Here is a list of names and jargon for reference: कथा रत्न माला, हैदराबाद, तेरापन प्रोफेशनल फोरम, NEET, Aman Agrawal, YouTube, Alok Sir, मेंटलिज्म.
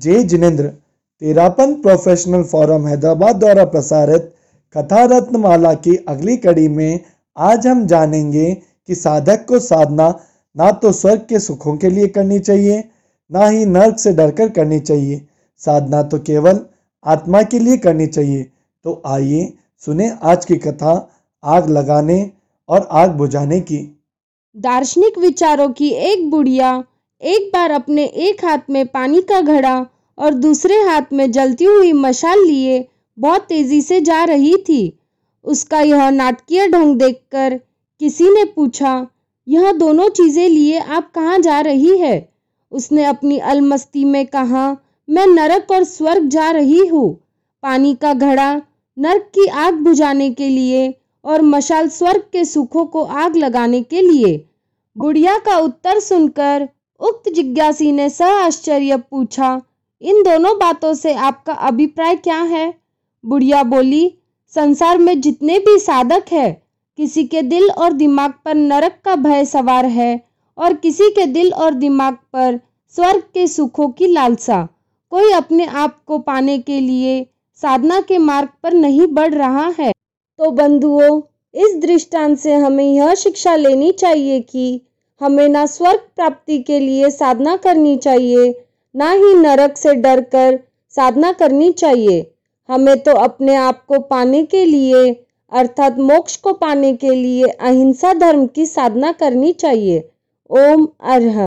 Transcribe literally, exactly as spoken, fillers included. जे जिनेंद्र तेरापन प्रोफेशनल फोरम हैदराबाद द्वारा प्रसारित कथा रत्न माला की अगली कड़ी में आज हम जानेंगे कि साधक को साधना ना तो स्वर्ग के सुखों के लिए करनी चाहिए, ना ही नर्क से डरकर करनी चाहिए। साधना तो केवल आत्मा के लिए करनी चाहिए। तो आइए सुने आज की कथा आग लगाने और आग बुझाने की। दार्शनिक विचारों की एक बुढ़िया एक बार अपने एक हाथ में पानी का घड़ा और दूसरे हाथ में जलती हुई मशाल लिए बहुत तेजी से जा रही थी। उसका यह नाटकीय ढंग देखकर किसी ने पूछा, यह दोनों चीजें लिए आप कहाँ जा रही है? उसने अपनी अलमस्ती में कहा, मैं नरक और स्वर्ग जा रही हूँ। पानी का घड़ा नरक की आग बुझाने के लिए और मशाल स्वर्ग के सुखों को आग लगाने के लिए। बुढ़िया का उत्तर सुनकर उक्त जिज्ञासी ने सहआश्चर्य पूछा, इन दोनों बातों से आपका अभिप्राय क्या है? बुढ़िया बोली, संसार में जितने भी साधक है, किसी के दिल और दिमाग पर नरक का भय सवार है और किसी के दिल और दिमाग पर स्वर्ग के सुखों की लालसा। कोई अपने आप को पाने के लिए साधना के मार्ग पर नहीं बढ़ रहा है। तो बंधुओं, इस दृष्टांत से हमें यह शिक्षा लेनी चाहिए कि हमें ना स्वर्ग प्राप्ति के लिए साधना करनी चाहिए, ना ही नरक से डरकर साधना करनी चाहिए। हमें तो अपने आप को पाने के लिए अर्थात मोक्ष को पाने के लिए अहिंसा धर्म की साधना करनी चाहिए। ओम अरहम।